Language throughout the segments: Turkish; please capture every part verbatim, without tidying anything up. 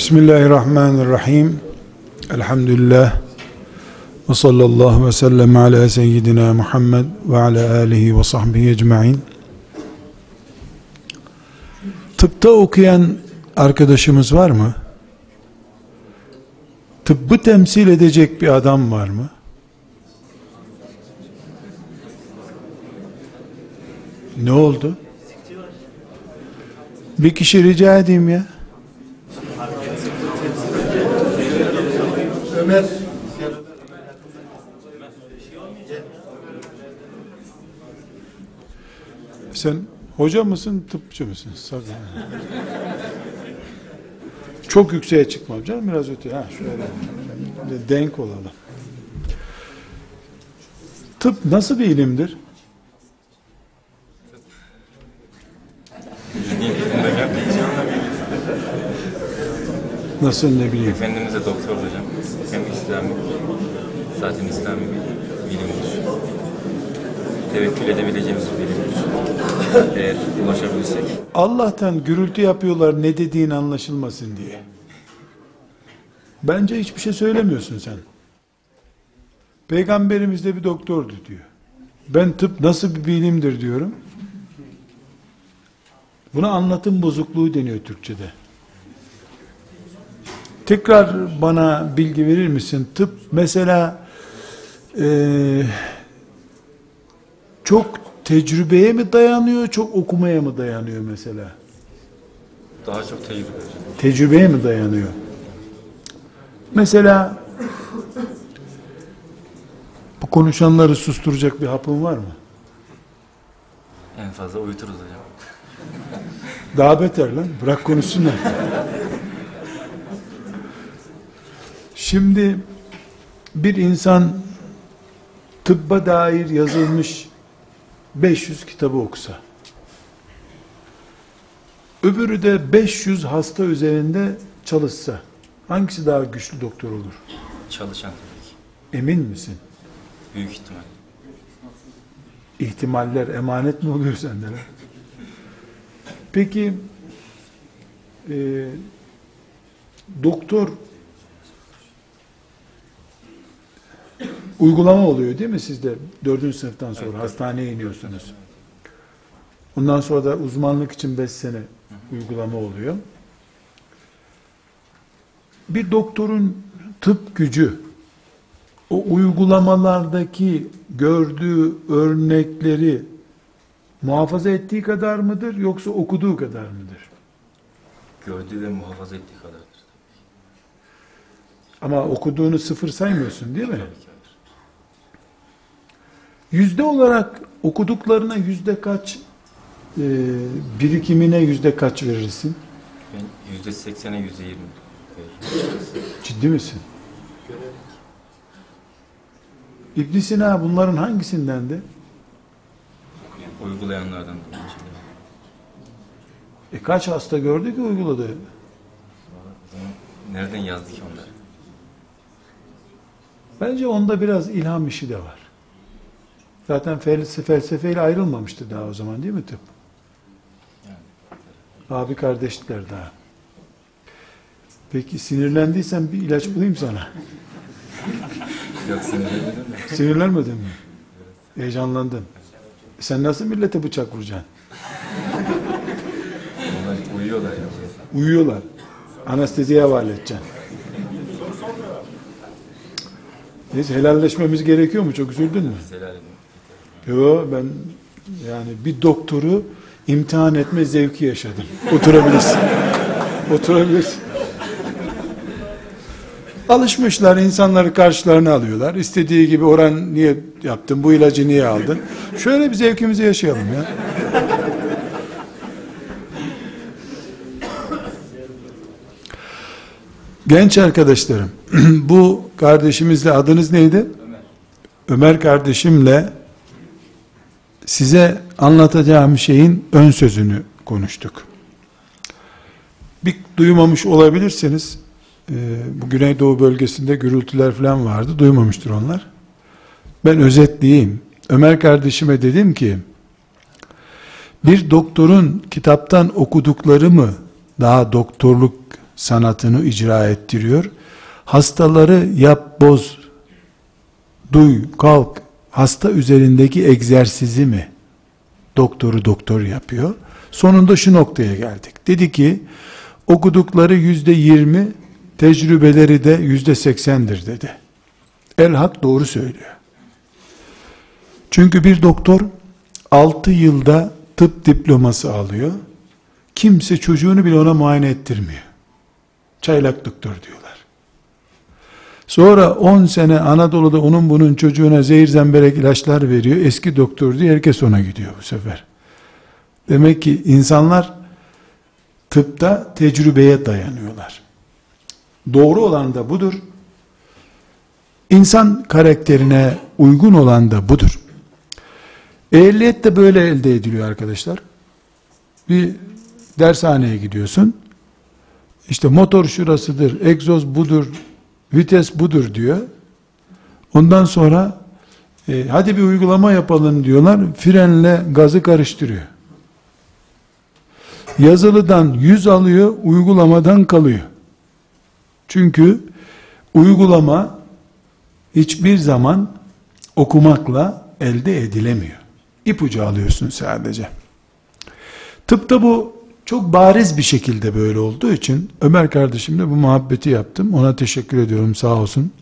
Bismillahirrahmanirrahim. Elhamdülillah. Ve sallallahu ve sellem ala seyyidina Muhammed ve ala alihi ve sahbihi ecmain. Tıpta okuyan arkadaşımız var mı? Tıbbı temsil edecek bir adam var mı? Ne oldu? Bir kişi rica edeyim ya. Ömer. Sen hoca mısın, tıpçı mısın? Çok yükseğe çıkmam canım, biraz öte. Ha, şöyle denk olalım. Tıp nasıl bir ilimdir? Nasıl, ne bileyim? Efendimiz de doktor hocam. Hem İslami, zaten İslami bir bilimdir. Tevekkül edebileceğimiz bir bilimdir. Eğer ulaşabilirsek. Allah'tan gürültü yapıyorlar ne dediğin anlaşılmasın diye. Bence hiçbir şey söylemiyorsun sen. Peygamberimiz de bir doktordu diyor. Ben tıp nasıl bir bilimdir diyorum. Buna anlatım bozukluğu deniyor Türkçe'de. Tekrar bana bilgi verir misin? Tıp mesela e, çok tecrübeye mi dayanıyor, çok okumaya mı dayanıyor mesela? Daha çok tecrübe. Tecrübeye mi dayanıyor? Mesela bu konuşanları susturacak bir hapın var mı? En fazla uyuturuz hocam. Daha beter lan, bırak konuşsunlar. Şimdi bir insan tıbba dair yazılmış beş yüz kitabı okusa, öbürü de beş yüz hasta üzerinde çalışsa, hangisi daha güçlü doktor olur? Çalışan. Emin misin? Büyük ihtimal. İhtimaller emanet mi oluyor senden? Peki e, doktor uygulama oluyor değil mi sizde? Dördüncü sınıftan sonra evet, hastaneye iniyorsunuz. Ondan sonra da uzmanlık için beş sene uygulama oluyor. Bir doktorun tıp gücü, o uygulamalardaki gördüğü örnekleri muhafaza ettiği kadar mıdır, yoksa okuduğu kadar mıdır? Gördüğü ve muhafaza ettiği kadardır. Ama okuduğunu sıfır saymıyorsun değil mi? Yüzde olarak okuduklarına yüzde kaç, e, birikimine yüzde kaç verirsin? Ben yüzde seksene yüzde yirmi. Ciddi misin? İbn-i Sina bunların hangisindendi? Uygulayanlardan. E kaç hasta gördü ki uyguladı? Nereden yazdı ki onları? Bence onda biraz ilham işi de var. Zaten felsefe, felsefeyle ayrılmamıştı daha o zaman değil mi tıp? Yani. Abi kardeşler daha. Peki sinirlendiysen bir ilaç bulayım sana. Yok, sinirlenmedin mi? Sinirlenmedin mi? Heyecanlandın. Sen nasıl millete bıçak vuracaksın? Onlar uyuyorlar ya. Uyuyorlar. Anesteziye havale edeceksin. Neyse, helalleşmemiz gerekiyor mu? Çok üzüldün mü? Yo, ben yani bir doktoru imtihan etme zevki yaşadım. Oturabilirsin. Oturabilirsin. Alışmışlar, insanları karşılarına alıyorlar. İstediği gibi oran niye yaptın, bu ilacı niye aldın? Şöyle bir zevkimizi yaşayalım ya. Genç arkadaşlarım, bu kardeşimizle, adınız neydi? Ömer. Ömer kardeşimle size anlatacağım şeyin ön sözünü konuştuk. Bir duymamış olabilirsiniz. Bu Güneydoğu bölgesinde gürültüler falan vardı. Duymamıştır onlar. Ben özetleyeyim. Ömer kardeşime dedim ki, bir doktorun kitaptan okudukları mı daha doktorluk sanatını icra ettiriyor. Hastaları yap, boz, duy, kalk, hasta üzerindeki egzersizi mi doktoru doktor yapıyor? Sonunda şu noktaya geldik. Dedi ki, okudukları yüzde yirmi, tecrübeleri de yüzde seksendir dedi. El hak doğru söylüyor. Çünkü bir doktor altı yılda tıp diploması alıyor. Kimse çocuğunu bile ona muayene ettirmiyor. Çaylak doktor diyorlar. Sonra on sene Anadolu'da onun bunun çocuğuna zehir zemberek ilaçlar veriyor. Eski doktor diye herkes ona gidiyor bu sefer. Demek ki insanlar tıpta tecrübeye dayanıyorlar. Doğru olan da budur. İnsan karakterine uygun olan da budur. Ehliyet de böyle elde ediliyor arkadaşlar. Bir dershaneye gidiyorsun. İşte motor şurasıdır, egzoz budur, vites budur diyor. Ondan sonra e, hadi bir uygulama yapalım diyorlar. Frenle gazı karıştırıyor. Yazılıdan yüz alıyor, uygulamadan kalıyor. Çünkü uygulama hiçbir zaman okumakla elde edilemiyor. İpucu alıyorsun sadece. Tıpta bu çok bariz bir şekilde böyle olduğu için Ömer kardeşimle bu muhabbeti yaptım. Ona teşekkür ediyorum, sağ olsun.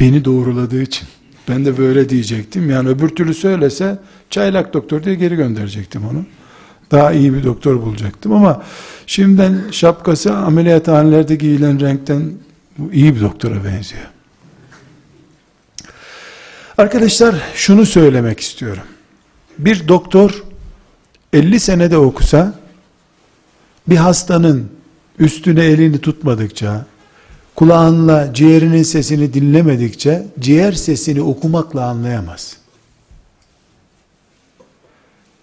Beni doğruladığı için. Ben de böyle diyecektim. Yani öbür türlü söylese çaylak doktor diye geri gönderecektim onu. Daha iyi bir doktor bulacaktım ama şimdiden şapkası ameliyathanelerde giyilen renkten iyi bir doktora benziyor. Arkadaşlar şunu söylemek istiyorum. Bir doktor elli senede okusa bir hastanın üstüne elini tutmadıkça, kulağınla ciğerinin sesini dinlemedikçe ciğer sesini okumakla anlayamaz.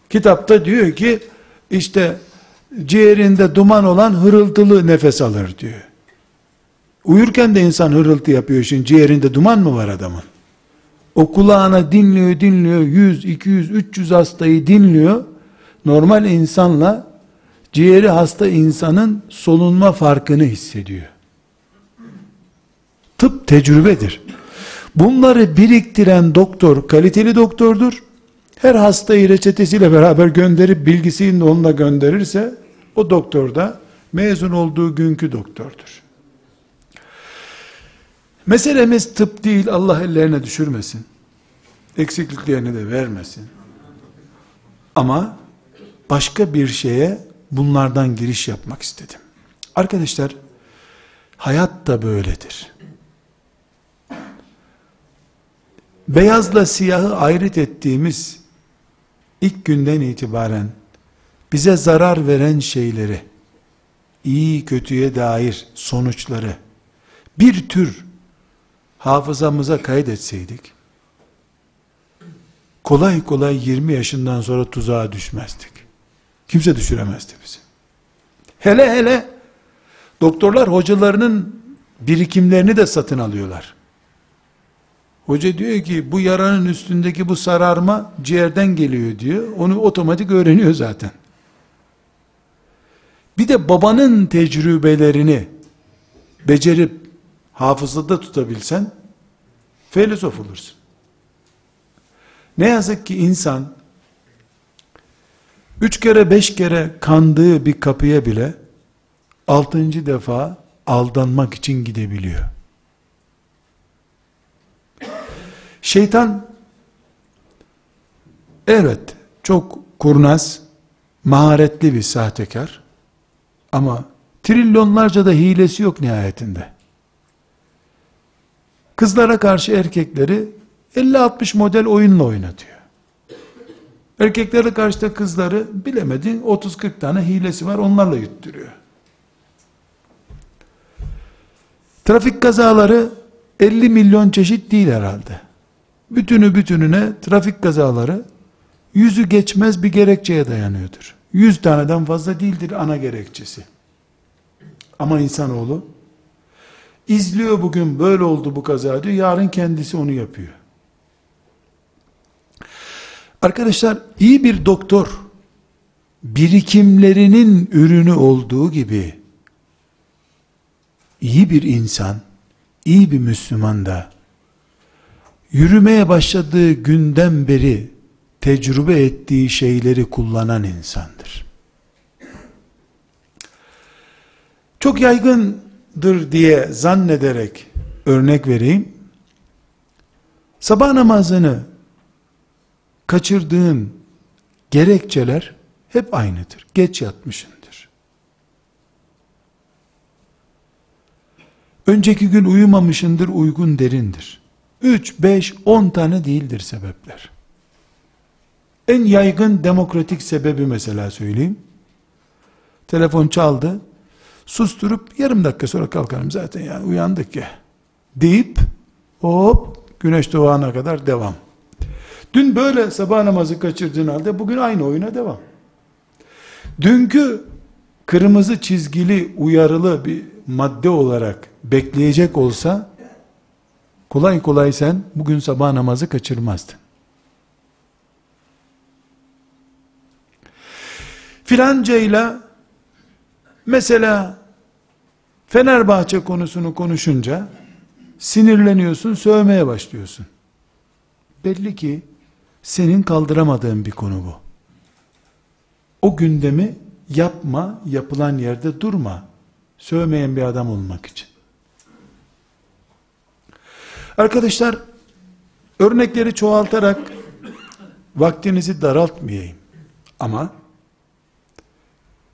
Kitapta diyor ki işte ciğerinde duman olan hırıltılı nefes alır diyor. Uyurken de insan hırıltı yapıyor. Şimdi ciğerinde duman mı var adamın? O kulağına dinliyor dinliyor yüz, iki yüz, üç yüz hastayı dinliyor. Normal insanla ciğeri hasta insanın solunma farkını hissediyor. Tıp tecrübedir. Bunları biriktiren doktor kaliteli doktordur. Her hastayı reçetesiyle beraber gönderip bilgisini onunla gönderirse o doktor da mezun olduğu günkü doktordur. Meselemiz tıp değil, Allah ellerine düşürmesin. Eksikliklerini de vermesin. Ama başka bir şeye bunlardan giriş yapmak istedim. Arkadaşlar, hayat da böyledir. Beyazla siyahı ayrıt ettiğimiz ilk günden itibaren bize zarar veren şeyleri, iyi kötüye dair sonuçları bir tür hafızamıza kaydetseydik, kolay kolay yirmi yaşından sonra tuzağa düşmezdik. Kimse düşüremezdi bizi. Hele hele doktorlar hocalarının birikimlerini de satın alıyorlar. Hoca diyor ki bu yaranın üstündeki bu sararma ciğerden geliyor diyor. Onu otomatik öğreniyor zaten. Bir de babanın tecrübelerini becerip hafızada tutabilsen filozof olursun. Ne yazık ki insan üç kere beş kere kandığı bir kapıya bile altıncı defa aldanmak için gidebiliyor. Şeytan evet çok kurnaz, maharetli bir sahtekar ama trilyonlarca da hilesi yok nihayetinde. Kızlara karşı erkekleri elli altmış model oyunla oynatıyor. Erkeklere karşı da kızları bilemedin otuz kırk tane hilesi var, onlarla yutturuyor. Trafik kazaları elli milyon çeşit değil herhalde. Bütünü bütününe trafik kazaları yüzü geçmez bir gerekçeye dayanıyordur. yüz taneden fazla değildir ana gerekçesi. Ama insanoğlu izliyor, bugün böyle oldu bu kaza diyor, yarın kendisi onu yapıyor. Arkadaşlar iyi bir doktor birikimlerinin ürünü olduğu gibi iyi bir insan, iyi bir Müslüman da yürümeye başladığı günden beri tecrübe ettiği şeyleri kullanan insandır. Çok yaygındır diye zannederek örnek vereyim. Sabah namazını kaçırdığın gerekçeler hep aynıdır. Geç yatmışındır. Önceki gün uyumamışındır, uygun derindir. üç, beş, on tane değildir sebepler. En yaygın demokratik sebebi mesela söyleyeyim. Telefon çaldı. Susturup yarım dakika sonra kalkarım zaten, yani uyandık ya deyip hop güneş doğana kadar devam. Dün böyle sabah namazı kaçırdığın halde bugün aynı oyuna devam. Dünkü kırmızı çizgili uyarılı bir madde olarak bekleyecek olsa kolay kolay sen bugün sabah namazı kaçırmazdın. Filancayla mesela Fenerbahçe konusunu konuşunca sinirleniyorsun, sövmeye başlıyorsun. Belli ki senin kaldıramadığın bir konu bu. O gündemi yapma, yapılan yerde durma. Sövmeyen bir adam olmak için. Arkadaşlar, örnekleri çoğaltarak vaktinizi daraltmayayım. Ama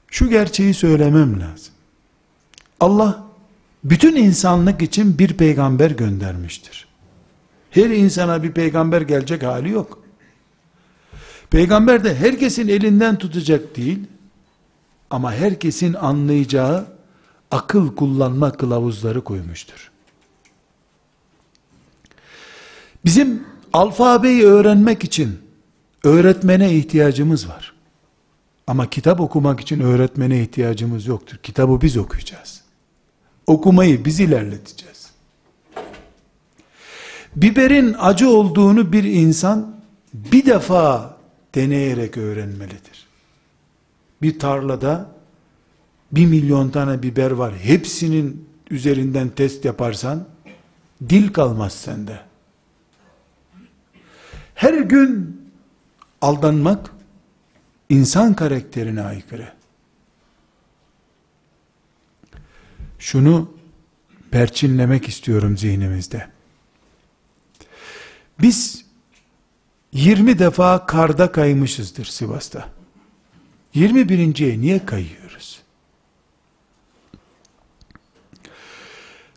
şu gerçeği söylemem lazım. Allah bütün insanlık için bir peygamber göndermiştir. Her insana bir peygamber gelecek hali yok. Peygamber de herkesin elinden tutacak değil, ama herkesin anlayacağı akıl kullanma kılavuzları koymuştur. Bizim alfabeyi öğrenmek için öğretmene ihtiyacımız var. Ama kitap okumak için öğretmene ihtiyacımız yoktur. Kitabı biz okuyacağız. Okumayı biz ilerleteceğiz. Biberin acı olduğunu bir insan bir defa deneyerek öğrenmelidir. Bir tarlada bir milyon tane biber var. Hepsinin üzerinden test yaparsan dil kalmaz sende. Her gün aldanmak İnsan karakterine aykırı. Şunu perçinlemek istiyorum zihnimizde. Biz yirmi defa karda kaymışızdır Sivas'ta. yirmi birinciye niye kayıyoruz?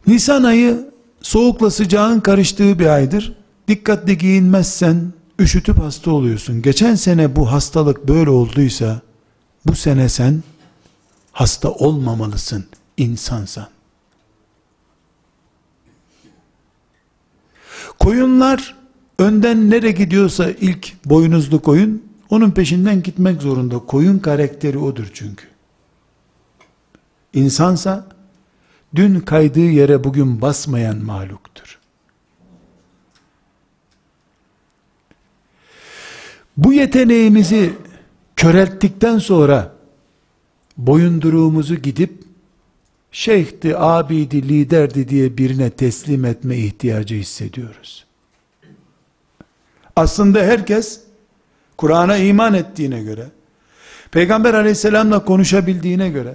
Nisan ayı soğukla sıcağın karıştığı bir aydır. Dikkatli giyinmezsen üşütüp hasta oluyorsun. Geçen sene bu hastalık böyle olduysa, bu sene sen hasta olmamalısın, insansan. Koyunlar önden nereye gidiyorsa ilk boynuzlu koyun, onun peşinden gitmek zorunda. Koyun karakteri odur çünkü. İnsansa, dün kaydığı yere bugün basmayan mahluktur. Bu yeteneğimizi körelttikten sonra boyunduruğumuzu gidip şeyhti, abidi, liderdi diye birine teslim etme ihtiyacı hissediyoruz. Aslında herkes Kur'an'a iman ettiğine göre, Peygamber Aleyhisselam'la konuşabildiğine göre,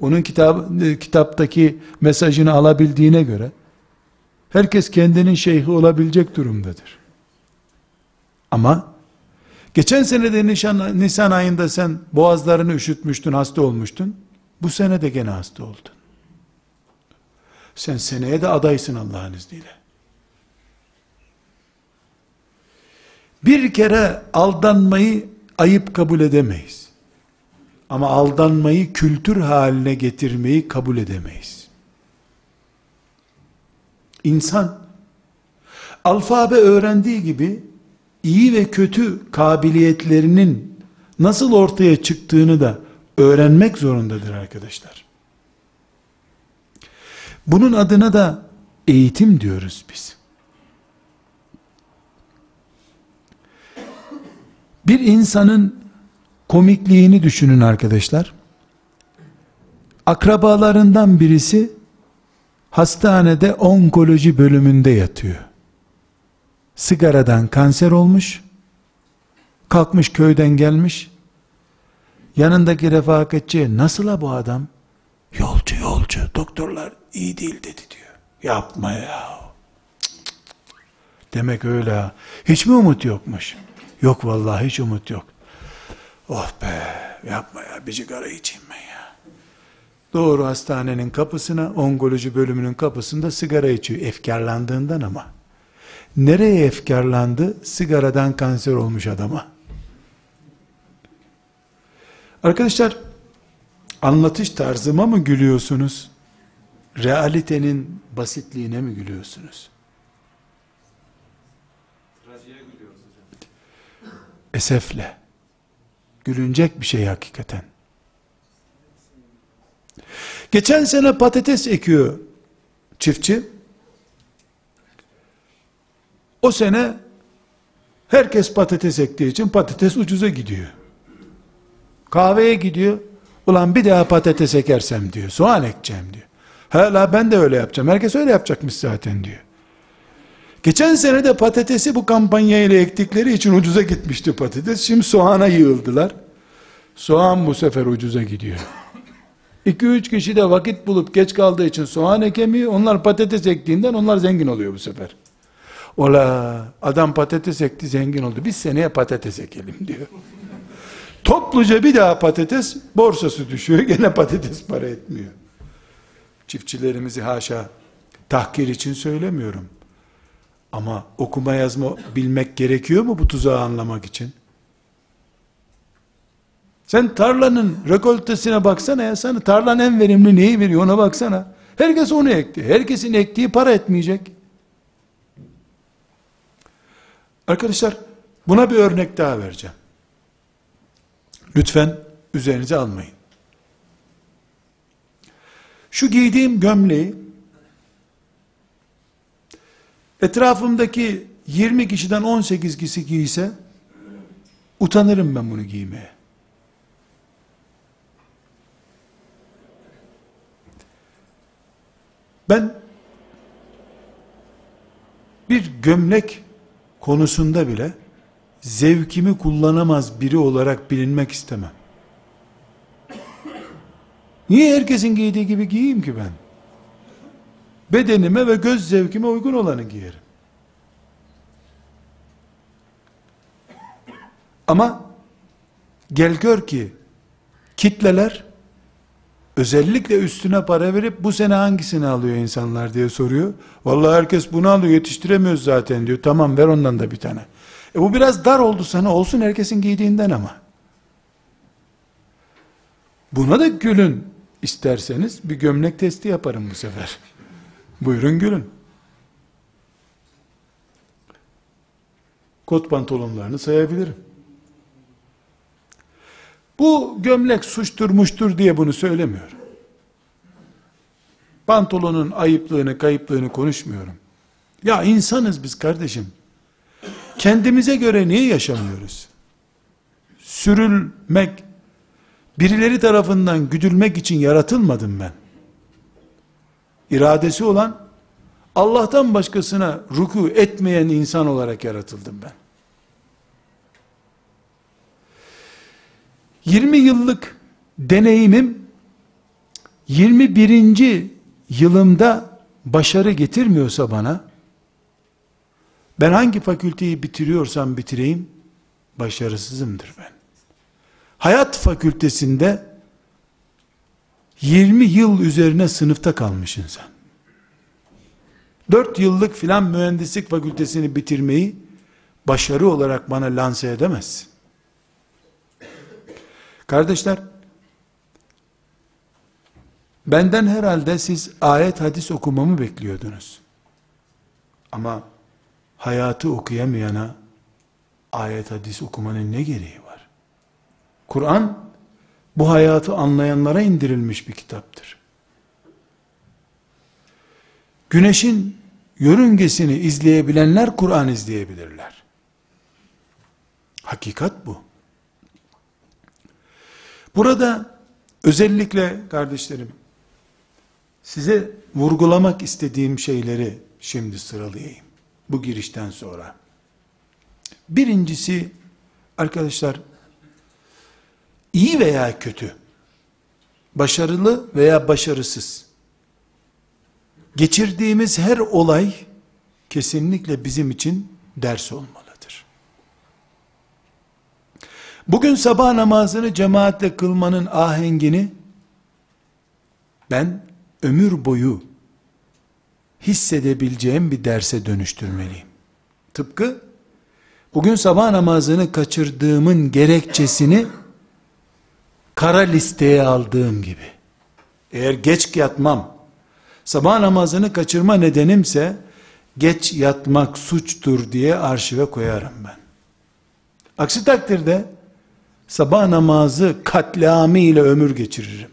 onun kitabı, kitaptaki mesajını alabildiğine göre herkes kendinin şeyhi olabilecek durumdadır. Ama geçen sene de Nisan, Nisan ayında sen boğazlarını üşütmüştün, hasta olmuştun. Bu sene de gene hasta oldun. Sen seneye de adaysın Allah'ın izniyle. Bir kere aldanmayı ayıp kabul edemeyiz. Ama aldanmayı kültür haline getirmeyi kabul edemeyiz. İnsan, alfabe öğrendiği gibi, iyi ve kötü kabiliyetlerinin nasıl ortaya çıktığını da öğrenmek zorundadır arkadaşlar. Bunun adına da eğitim diyoruz biz. Bir insanın komikliğini düşünün arkadaşlar. Akrabalarından birisi hastanede onkoloji bölümünde yatıyor. Sigaradan kanser olmuş, kalkmış köyden gelmiş, yanındaki refakatçi, nasıl ha bu adam? Yolcu yolcu, doktorlar iyi değil dedi diyor. Yapma ya. Cık cık. Demek öyle ha. Hiç mi umut yokmuş? Yok vallahi hiç umut yok. Oh be, yapma ya, bir sigara içeyim ben ya. Doğru hastanenin kapısına, onkoloji bölümünün kapısında sigara içiyor. Efkarlandığından ama. Nereye efkarlandı? Sigaradan kanser olmuş adama. Arkadaşlar, anlatış tarzıma mı gülüyorsunuz? Realitenin basitliğine mi gülüyorsunuz? Trajiye gülüyoruz hocam. Esefle. Gülünecek bir şey hakikaten. Geçen sene patates ekiyor çiftçi. O sene herkes patates ektiği için patates ucuza gidiyor. Kahveye gidiyor. Ulan bir daha patates ekersem diyor. Soğan ekeceğim diyor. Hala ben de öyle yapacağım. Herkes öyle yapacakmış zaten diyor. Geçen sene de patatesi bu kampanyayla ektikleri için ucuza gitmişti patates. Şimdi soğana yığıldılar. Soğan bu sefer ucuza gidiyor. iki üç kişi de vakit bulup geç kaldığı için soğan ekemiyor. Onlar patates ektiğinden onlar zengin oluyor bu sefer. Ola adam patates ekti, zengin oldu. Biz seneye patates ekelim diyor. Topluca bir daha patates borsası düşüyor. Gene patates para etmiyor. Çiftçilerimizi haşa tahkir için söylemiyorum. Ama okuma yazma bilmek gerekiyor mu bu tuzağı anlamak için? Sen tarlanın rekoltesine baksana ya, sana tarlan en verimli neyi veriyor ona baksana. Herkes onu ekti. Herkesin ektiği para etmeyecek. Arkadaşlar buna bir örnek daha vereceğim. Lütfen üzerinize almayın. Şu giydiğim gömleği etrafımdaki yirmi kişiden on sekiz kişi giyse utanırım ben bunu giymeye. Ben bir gömlek konusunda bile zevkimi kullanamaz biri olarak bilinmek istemem. Niye herkesin giydiği gibi giyeyim ki ben? Bedenime ve göz zevkime uygun olanı giyerim. Ama gel gör ki kitleler özellikle üstüne para verip bu sene hangisini alıyor insanlar diye soruyor. Vallahi herkes bunu alıyor, yetiştiremiyoruz zaten diyor. Tamam, ver ondan da bir tane. E bu biraz dar oldu sana, olsun herkesin giydiğinden ama. Buna da gülün isterseniz, bir gömlek testi yaparım bu sefer. Buyurun gülün. Kot pantolonlarını sayabilirim. Bu gömlek suçtur muştur diye bunu söylemiyorum. Pantolonun ayıplığını kayıplığını konuşmuyorum. Ya insanız biz kardeşim. Kendimize göre niye yaşamıyoruz? Sürülmek, birileri tarafından güdülmek için yaratılmadım ben. İradesi olan, Allah'tan başkasına ruku etmeyen insan olarak yaratıldım ben. yirmi yıllık deneyimim, yirmi birinci yılımda başarı getirmiyorsa bana, ben hangi fakülteyi bitiriyorsam bitireyim, başarısızımdır ben. Hayat fakültesinde, yirmi yıl üzerine sınıfta kalmışsın sen. dört yıllık filan mühendislik fakültesini bitirmeyi, başarı olarak bana lanse edemezsin. Kardeşler, benden herhalde siz ayet hadis okumamı bekliyordunuz. Ama hayatı okuyamayana ayet hadis okumanın ne gereği var? Kur'an, bu hayatı anlayanlara indirilmiş bir kitaptır. Güneşin yörüngesini izleyebilenler Kur'an izleyebilirler. Hakikat bu. Burada özellikle kardeşlerim, Size vurgulamak istediğim şeyleri şimdi sıralayayım. Bu girişten sonra. Birincisi, arkadaşlar, iyi veya kötü, başarılı veya başarısız, geçirdiğimiz her olay kesinlikle bizim için ders olmalıdır. Bugün sabah namazını cemaatle kılmanın ahengini ben ömür boyu hissedebileceğim bir derse dönüştürmeliyim. Tıpkı bugün sabah namazını kaçırdığımın gerekçesini kara listeye aldığım gibi. Eğer geç yatmam, sabah namazını kaçırma nedenimse geç yatmak suçtur diye arşive koyarım ben. Aksi takdirde sabah namazı katliamı ile ömür geçiririm.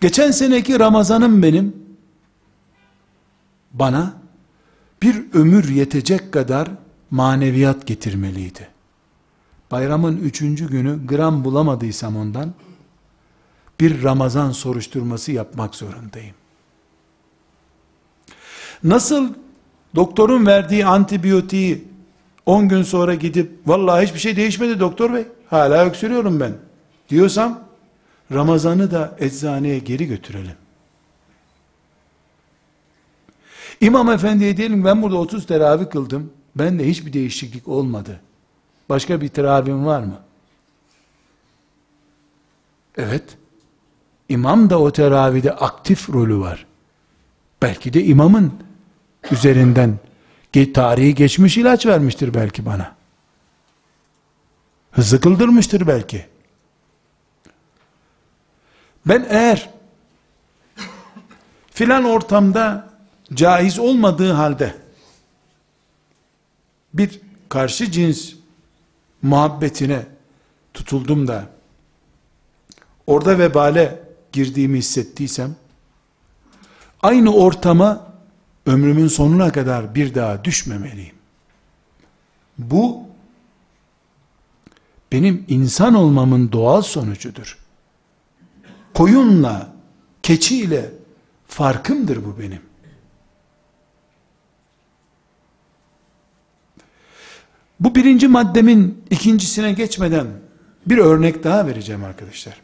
Geçen seneki Ramazan'ım benim, bana bir ömür yetecek kadar maneviyat getirmeliydi. Bayramın üçüncü günü gram bulamadıysam ondan, bir Ramazan soruşturması yapmak zorundayım. Nasıl doktorun verdiği antibiyotiği on gün sonra gidip, vallahi hiçbir şey değişmedi doktor bey, hala öksürüyorum ben diyorsam, Ramazan'ı da eczaneye geri götürelim. İmam efendiye diyelim, ben burada otuz teravih kıldım, ben de hiçbir değişiklik olmadı. Başka bir teravihim var mı? Evet. İmam da o teravihde aktif rolü var. Belki de imamın üzerinden tarihi geçmiş ilaç vermiştir belki bana. Hızlı kıldırmıştır belki. Ben eğer filan ortamda caiz olmadığı halde bir karşı cins muhabbetine tutuldum da orada vebale girdiğimi hissettiysem, aynı ortama ömrümün sonuna kadar bir daha düşmemeliyim. Bu benim insan olmamın doğal sonucudur. Koyunla, keçiyle farkımdır bu benim. Bu birinci maddemin ikincisine geçmeden bir örnek daha vereceğim arkadaşlar.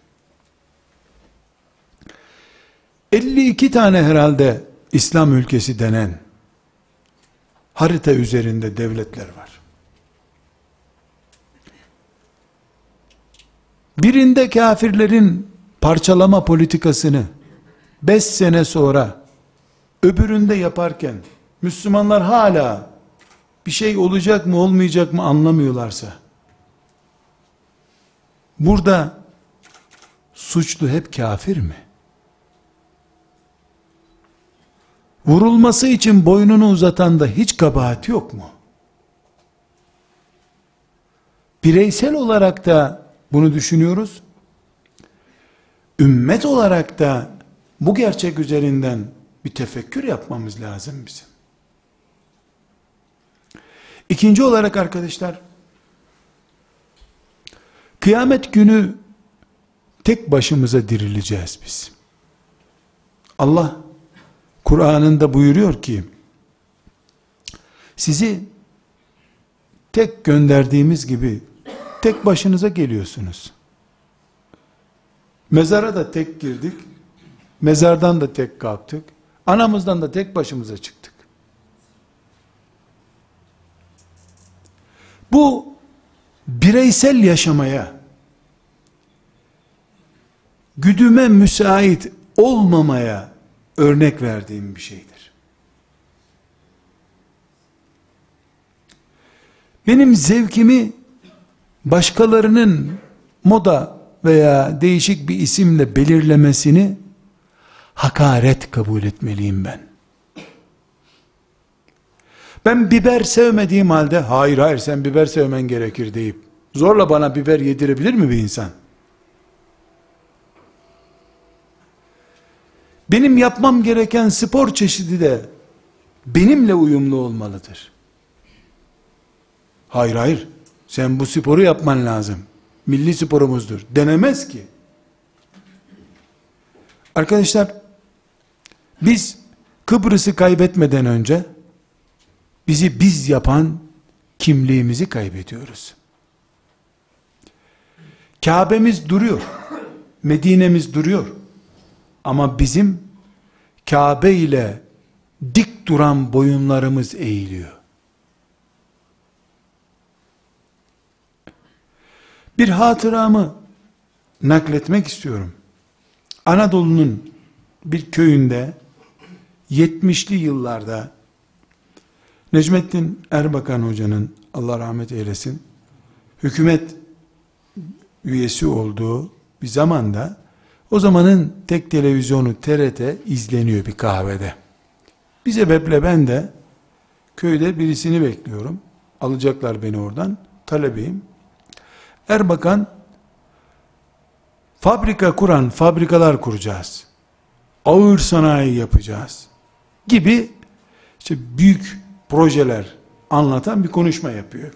elli iki tane herhalde İslam ülkesi denen harita üzerinde devletler var. Birinde kafirlerin parçalama politikasını beş sene sonra öbüründe yaparken Müslümanlar hala bir şey olacak mı olmayacak mı anlamıyorlarsa, burada suçlu hep kafir mi? Vurulması için boynunu uzatan da hiç kabahat yok mu? Bireysel olarak da bunu düşünüyoruz. Ümmet olarak da bu gerçek üzerinden bir tefekkür yapmamız lazım bizim. İkinci olarak arkadaşlar, kıyamet günü tek başımıza dirileceğiz biz. Allah Kur'an'ında buyuruyor ki, sizi tek gönderdiğimiz gibi tek başınıza geliyorsunuz. Mezara da tek girdik, mezardan da tek kalktık, anamızdan da tek başımıza çıktık. Bu bireysel yaşamaya, güdüme müsait olmamaya örnek verdiğim bir şeydir. Benim zevkimi başkalarının moda veya değişik bir isimle belirlemesini hakaret kabul etmeliyim ben. Ben biber sevmediğim halde, hayır hayır sen biber sevmen gerekir deyip zorla bana biber yedirebilir mi bir insan? Benim yapmam gereken spor çeşidi de benimle uyumlu olmalıdır. Hayır hayır sen bu sporu yapman lazım, milli sporumuzdur denemez ki. Arkadaşlar, biz Kıbrıs'ı kaybetmeden önce bizi biz yapan kimliğimizi kaybediyoruz. Kabe'miz duruyor, Medine'miz duruyor. Ama bizim Kabe ile dik duran boyunlarımız eğiliyor. Bir hatıramı nakletmek istiyorum. Anadolu'nun bir köyünde yetmişli yıllarda Necmettin Erbakan hocanın, Allah rahmet eylesin, hükümet üyesi olduğu bir zamanda o zamanın tek televizyonu T R T izleniyor bir kahvede. Bir sebeple ben de köyde birisini bekliyorum. Alacaklar beni oradan. Talebeyim. Erbakan, fabrika kuran fabrikalar kuracağız, ağır sanayi yapacağız gibi işte büyük projeler anlatan bir konuşma yapıyor.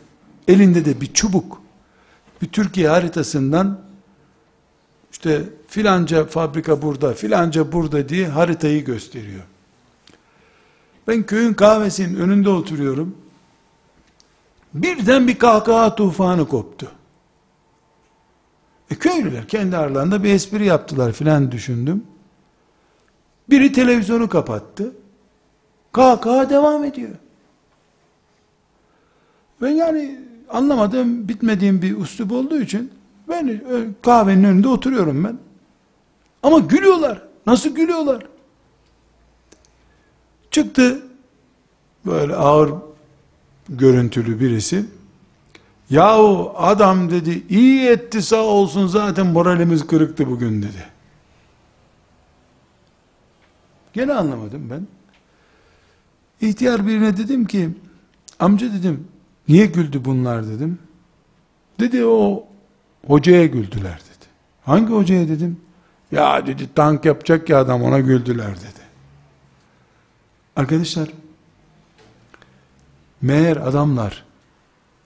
Elinde de bir çubuk, bir Türkiye haritasından işte filanca fabrika burada, filanca burada diye haritayı gösteriyor. Ben köyün kahvesinin önünde oturuyorum. Birden bir kahkaha tufanı koptu. E köylüler kendi aralarında bir espri yaptılar filan düşündüm. Biri televizyonu kapattı. Kahkaha devam ediyor. Ben yani anlamadığım, bitmediğim bir üslup olduğu için ben kahvenin önünde oturuyorum ben. Ama gülüyorlar. Nasıl gülüyorlar? Çıktı böyle ağır görüntülü birisi. Yahu adam dedi, iyi etti sağ olsun, zaten moralimiz kırıktı bugün dedi. Gene anlamadım ben. İhtiyar birine dedim ki, amca dedim, niye güldü bunlar dedim. Dedi o hocaya güldüler dedi. Hangi hocaya dedim. Ya dedi, tank yapacak ya adam, ona güldüler dedi. Arkadaşlar, meğer adamlar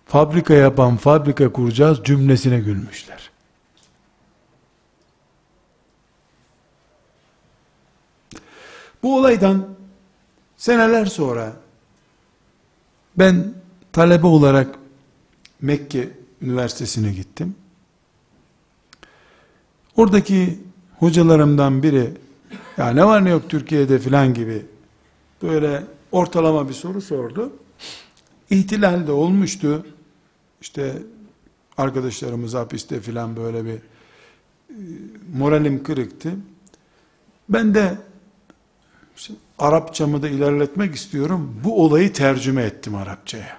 fabrika yapan fabrika kuracağız cümlesine gülmüşler. Bu olaydan seneler sonra ben talebe olarak Mekke Üniversitesi'ne gittim. Oradaki hocalarımdan biri, ya ne var ne yok Türkiye'de filan gibi böyle ortalama bir soru sordu. İhtilal de olmuştu. İşte arkadaşlarımız hapiste filan, böyle bir moralim kırıktı. Ben de işte Arapçamı da ilerletmek istiyorum. Bu olayı tercüme ettim Arapçaya.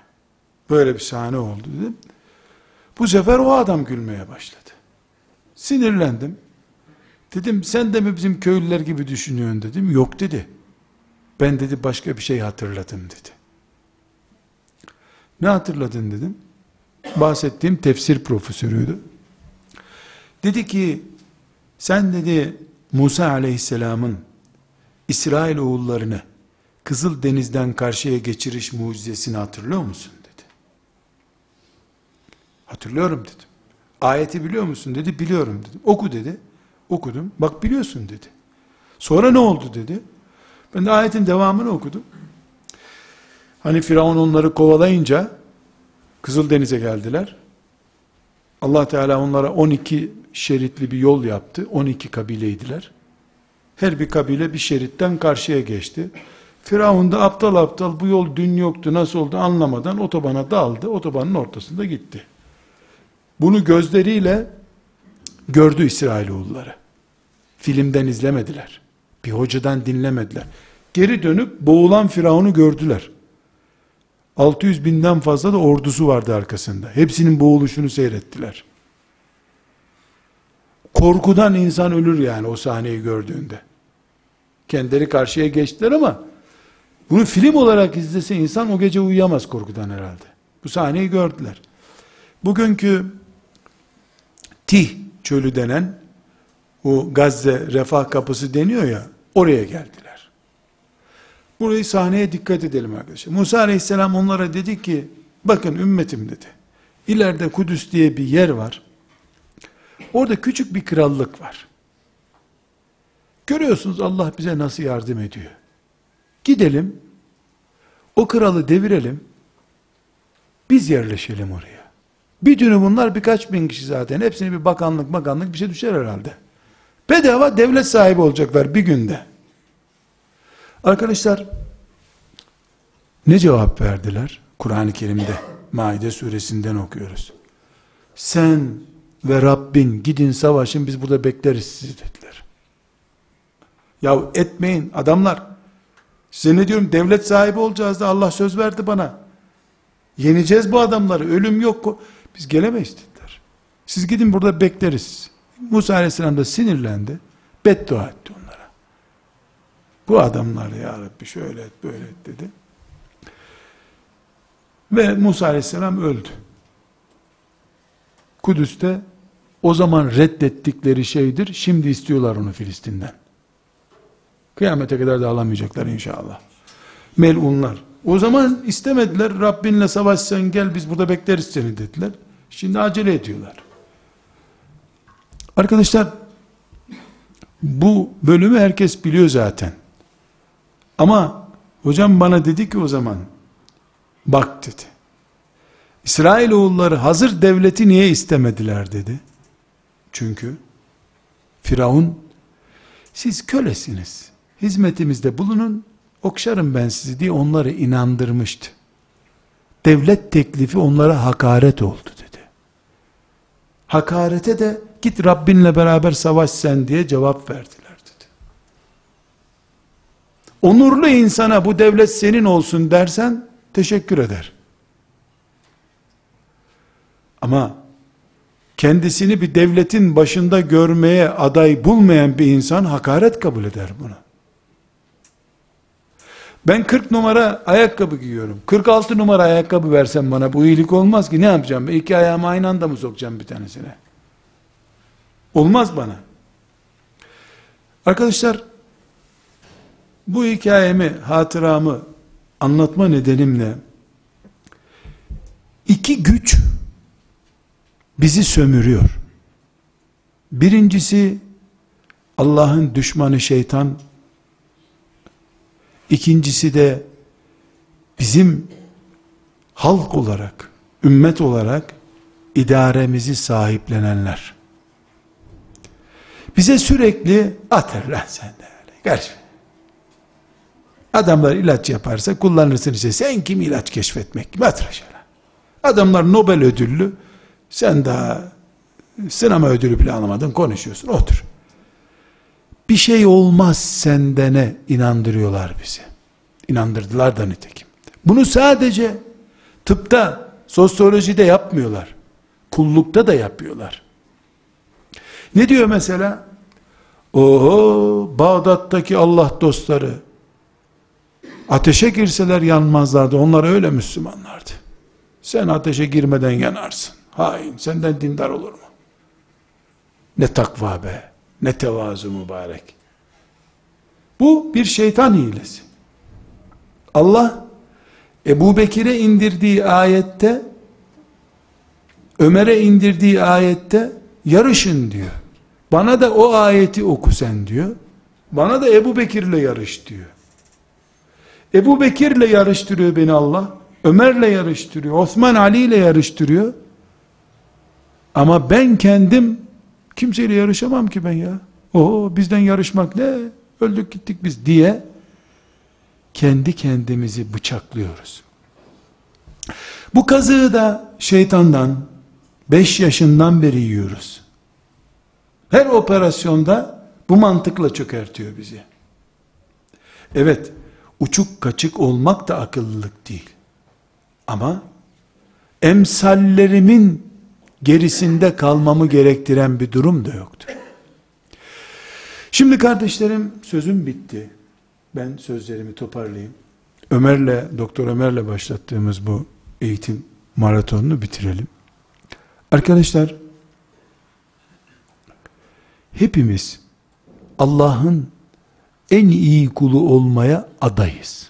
Böyle bir sahne oldu dedim. Bu sefer o adam gülmeye başladı. Sinirlendim. Dedim sen de mi bizim köylüler gibi düşünüyorsun dedim. Yok dedi. Ben dedi başka bir şey hatırladım dedi. Ne hatırladın dedim. Bahsettiğim tefsir profesörüydü. Dedi ki sen dedi Musa aleyhisselamın İsrail oğullarını Kızıldeniz'den karşıya geçiriş mucizesini hatırlıyor musun dedi. Hatırlıyorum dedim. Ayeti biliyor musun dedi. Biliyorum dedim. Oku dedi. Okudum. Bak biliyorsun dedi. Sonra ne oldu dedi. Ben de ayetin devamını okudum. Hani Firavun onları kovalayınca Kızıldeniz'e geldiler. Allah Teala onlara on iki şeritli bir yol yaptı. on iki kabileydiler. Her bir kabile bir şeritten karşıya geçti. Firavun da aptal aptal bu yol dün yoktu nasıl oldu anlamadan otobana daldı. Otobanın ortasında gitti. Bunu gözleriyle gördü İsrailoğulları. Filmden izlemediler. Bir hocadan dinlemediler. Geri dönüp boğulan Firavun'u gördüler. altı yüz binden fazla da ordusu vardı arkasında. Hepsinin boğuluşunu seyrettiler. Korkudan insan ölür yani o sahneyi gördüğünde. Kendileri karşıya geçtiler ama bunu film olarak izlese insan o gece uyuyamaz korkudan herhalde. Bu sahneyi gördüler. Bugünkü Tih çölü denen o Gazze Refah kapısı deniyor ya, oraya geldiler. Burayı sahneye dikkat edelim arkadaşlar. Musa aleyhisselam onlara dedi ki, bakın ümmetim dedi, ileride Kudüs diye bir yer var. Orada küçük bir krallık var. Görüyorsunuz Allah bize nasıl yardım ediyor. Gidelim, o kralı devirelim, biz yerleşelim oraya. Bütünü bunlar birkaç bin kişi zaten, hepsini bir bakanlık bakanlık bir şey düşer herhalde. Bedava devlet sahibi olacaklar bir günde. Arkadaşlar, ne cevap verdiler? Kur'an-ı Kerim'de, Maide suresinden okuyoruz. Sen ve Rabbin gidin savaşın, biz burada bekleriz sizi dediler. Yahu etmeyin adamlar. Size ne diyorum, devlet sahibi olacağız da Allah söz verdi bana. Yeneceğiz bu adamları, ölüm yok. Biz gelemeyiz dediler. Siz gidin burada bekleriz. Musa Aleyhisselam da sinirlendi. Beddua etti onlara. Bu adamlar ya Rabbi şöyle et böyle et dedi. Ve Musa Aleyhisselam öldü. Kudüs'te o zaman reddettikleri şeydir. Şimdi istiyorlar onu Filistin'den. Kıyamete kadar da alamayacaklar inşallah. Melunlar. O zaman istemediler. Rabbinle savaş sen gel biz burada bekleriz seni dediler. Şimdi acele ediyorlar. Arkadaşlar bu bölümü herkes biliyor zaten. Ama hocam bana dedi ki o zaman bak dedi. İsrailoğulları hazır devleti niye istemediler dedi. Çünkü Firavun siz kölesiniz. Hizmetimizde bulunun, okşarım ben sizi diye onları inandırmıştı. Devlet teklifi onlara hakaret oldu dedi. Hakarete de git Rabbinle beraber savaş sen diye cevap verdiler dedi. Onurlu insana bu devlet senin olsun dersen teşekkür eder. Ama kendisini bir devletin başında görmeye aday bulmayan bir insan hakaret kabul eder bunu. Ben kırk numara ayakkabı giyiyorum. kırk altı numara ayakkabı versen bana bu iyilik olmaz ki. Ne yapacağım? İki ayağımı aynı anda mı sokacağım bir tanesine? Olmaz bana. Arkadaşlar bu hikayemi, hatıramı anlatma nedenimle iki güç bizi sömürüyor. Birincisi Allah'ın düşmanı şeytan, ikincisi de bizim halk olarak, ümmet olarak idaremizi sahiplenenler. Bize sürekli atar lan sen de öyle. Gerçi adamlar ilaç yaparsa kullanırsın işte. Sen kim ilaç keşfetmek gibi atraşa. Adamlar Nobel ödüllü. Sen daha sinema ödülü bile alamadın, konuşuyorsun, otur. Bir şey olmaz sendene inandırıyorlar bizi. İnandırdılar da nitekim. Bunu sadece tıpta, sosyolojide yapmıyorlar. Kullukta da yapıyorlar. Ne diyor mesela? Oho, Bağdat'taki Allah dostları ateşe girseler yanmazlardı. Onlar öyle Müslümanlardı. Sen ateşe girmeden yanarsın. Hain, senden dindar olur mu? Ne takva be, ne tevazu mübarek. Bu bir şeytan hilesi. Allah, Ebu Bekir'e indirdiği ayette, Ömer'e indirdiği ayette, yarışın diyor. Bana da o ayeti oku sen diyor. Bana da Ebu Bekir'le yarış diyor. Ebu Bekir'le yarıştırıyor beni Allah. Ömer'le yarıştırıyor. Osman Ali'yle yarıştırıyor. Ama ben kendim kimseyle yarışamam ki ben ya. Oo bizden yarışmak ne? Öldük gittik biz diye kendi kendimizi bıçaklıyoruz. Bu kazığı da şeytandan beş yaşından beri yiyoruz. Her operasyonda bu mantıkla çökertiyor bizi. Evet, uçuk kaçık olmak da akıllılık değil. Ama emsallerimin gerisinde kalmamı gerektiren bir durum da yoktur. Şimdi kardeşlerim sözüm bitti. Ben sözlerimi toparlayayım. Ömer'le, Doktor Ömer'le başlattığımız bu eğitim maratonunu bitirelim. Arkadaşlar, hepimiz Allah'ın en iyi kulu olmaya adayız.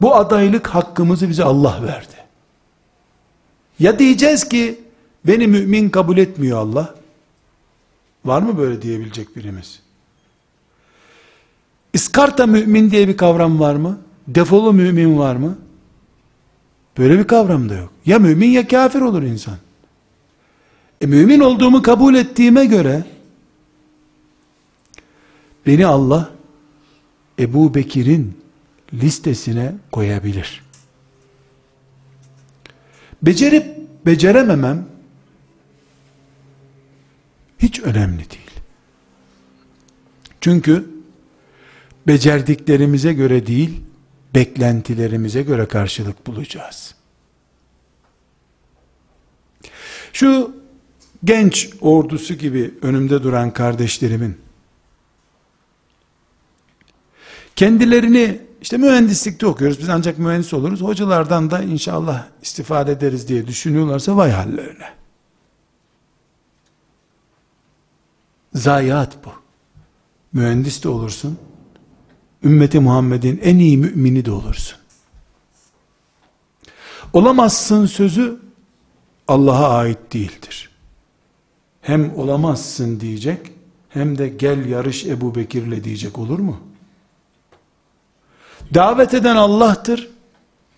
Bu adaylık hakkımızı bize Allah verdi. Ya diyeceğiz ki beni mümin kabul etmiyor Allah, Var mı böyle diyebilecek birimiz? İskarta mümin diye bir kavram var mı? Defolu mümin var mı? Böyle bir kavram da yok. Ya mümin ya kafir olur insan. E, mümin olduğumu kabul ettiğime göre, beni Allah Ebu Bekir'in listesine koyabilir. Becerip becerememem hiç önemli değil. Çünkü becerdiklerimize göre değil, beklentilerimize göre karşılık bulacağız. Şu genç ordusu gibi önümde duran kardeşlerimin, kendilerini, işte mühendislikte okuyoruz, biz ancak mühendis oluruz, hocalardan da inşallah istifade ederiz diye düşünüyorlarsa vay hallerine. Zayiat bu. Mühendis de olursun, ümmeti Muhammed'in en iyi mümini de olursun. Olamazsın sözü Allah'a ait değildir. Hem olamazsın diyecek, hem de gel yarış Ebu Bekir'le diyecek olur mu? Davet eden Allah'tır,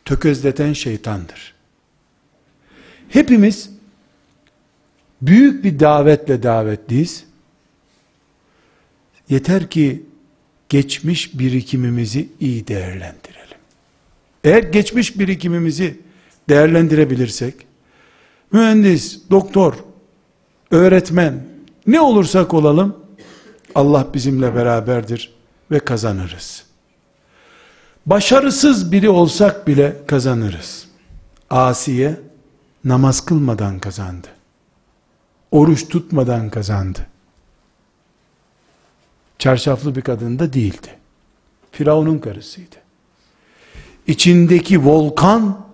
tökezleten şeytandır. Hepimiz büyük bir davetle davetliyiz. Yeter ki geçmiş birikimimizi iyi değerlendirelim. Eğer geçmiş birikimimizi değerlendirebilirsek, mühendis, doktor, öğretmen, ne olursak olalım, Allah bizimle beraberdir ve kazanırız. Başarısız biri olsak bile kazanırız. Asiye namaz kılmadan kazandı. Oruç tutmadan kazandı. Çarşaflı bir kadın da değildi. Firavun'un karısıydı. İçindeki volkan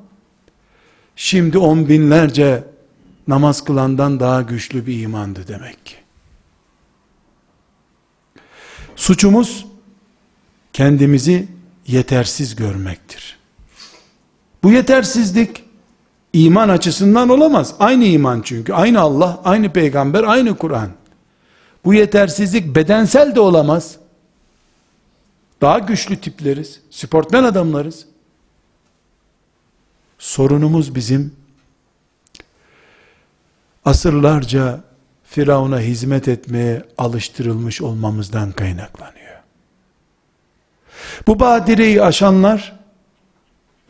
şimdi on binlerce namaz kılandan daha güçlü bir imandı demek ki. Suçumuz kendimizi yetersiz görmektir. Bu yetersizlik iman açısından olamaz. Aynı iman çünkü. Aynı Allah, aynı peygamber, aynı Kur'an. Bu yetersizlik bedensel de olamaz. Daha güçlü tipleriz. Sportmen adamlarız. Sorunumuz bizim asırlarca Firavun'a hizmet etmeye alıştırılmış olmamızdan kaynaklanıyor. Bu badireyi aşanlar,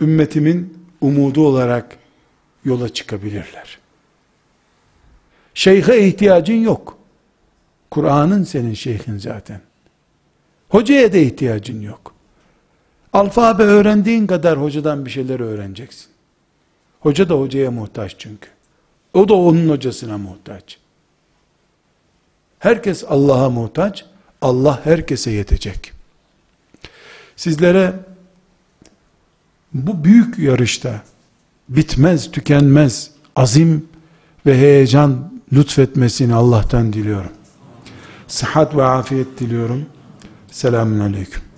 ümmetimin umudu olarak yola çıkabilirler. Şeyhe ihtiyacın yok. Kur'an'ın senin şeyhin zaten. Hocaya da ihtiyacın yok. Alfabe öğrendiğin kadar hocadan bir şeyler öğreneceksin. Hoca da hocaya muhtaç çünkü. O da onun hocasına muhtaç. Herkes Allah'a muhtaç. Allah herkese yetecek. Sizlere bu büyük yarışta bitmez, tükenmez azim ve heyecan lütfetmesini Allah'tan diliyorum. Sıhhat ve afiyet diliyorum. Selamun aleyküm.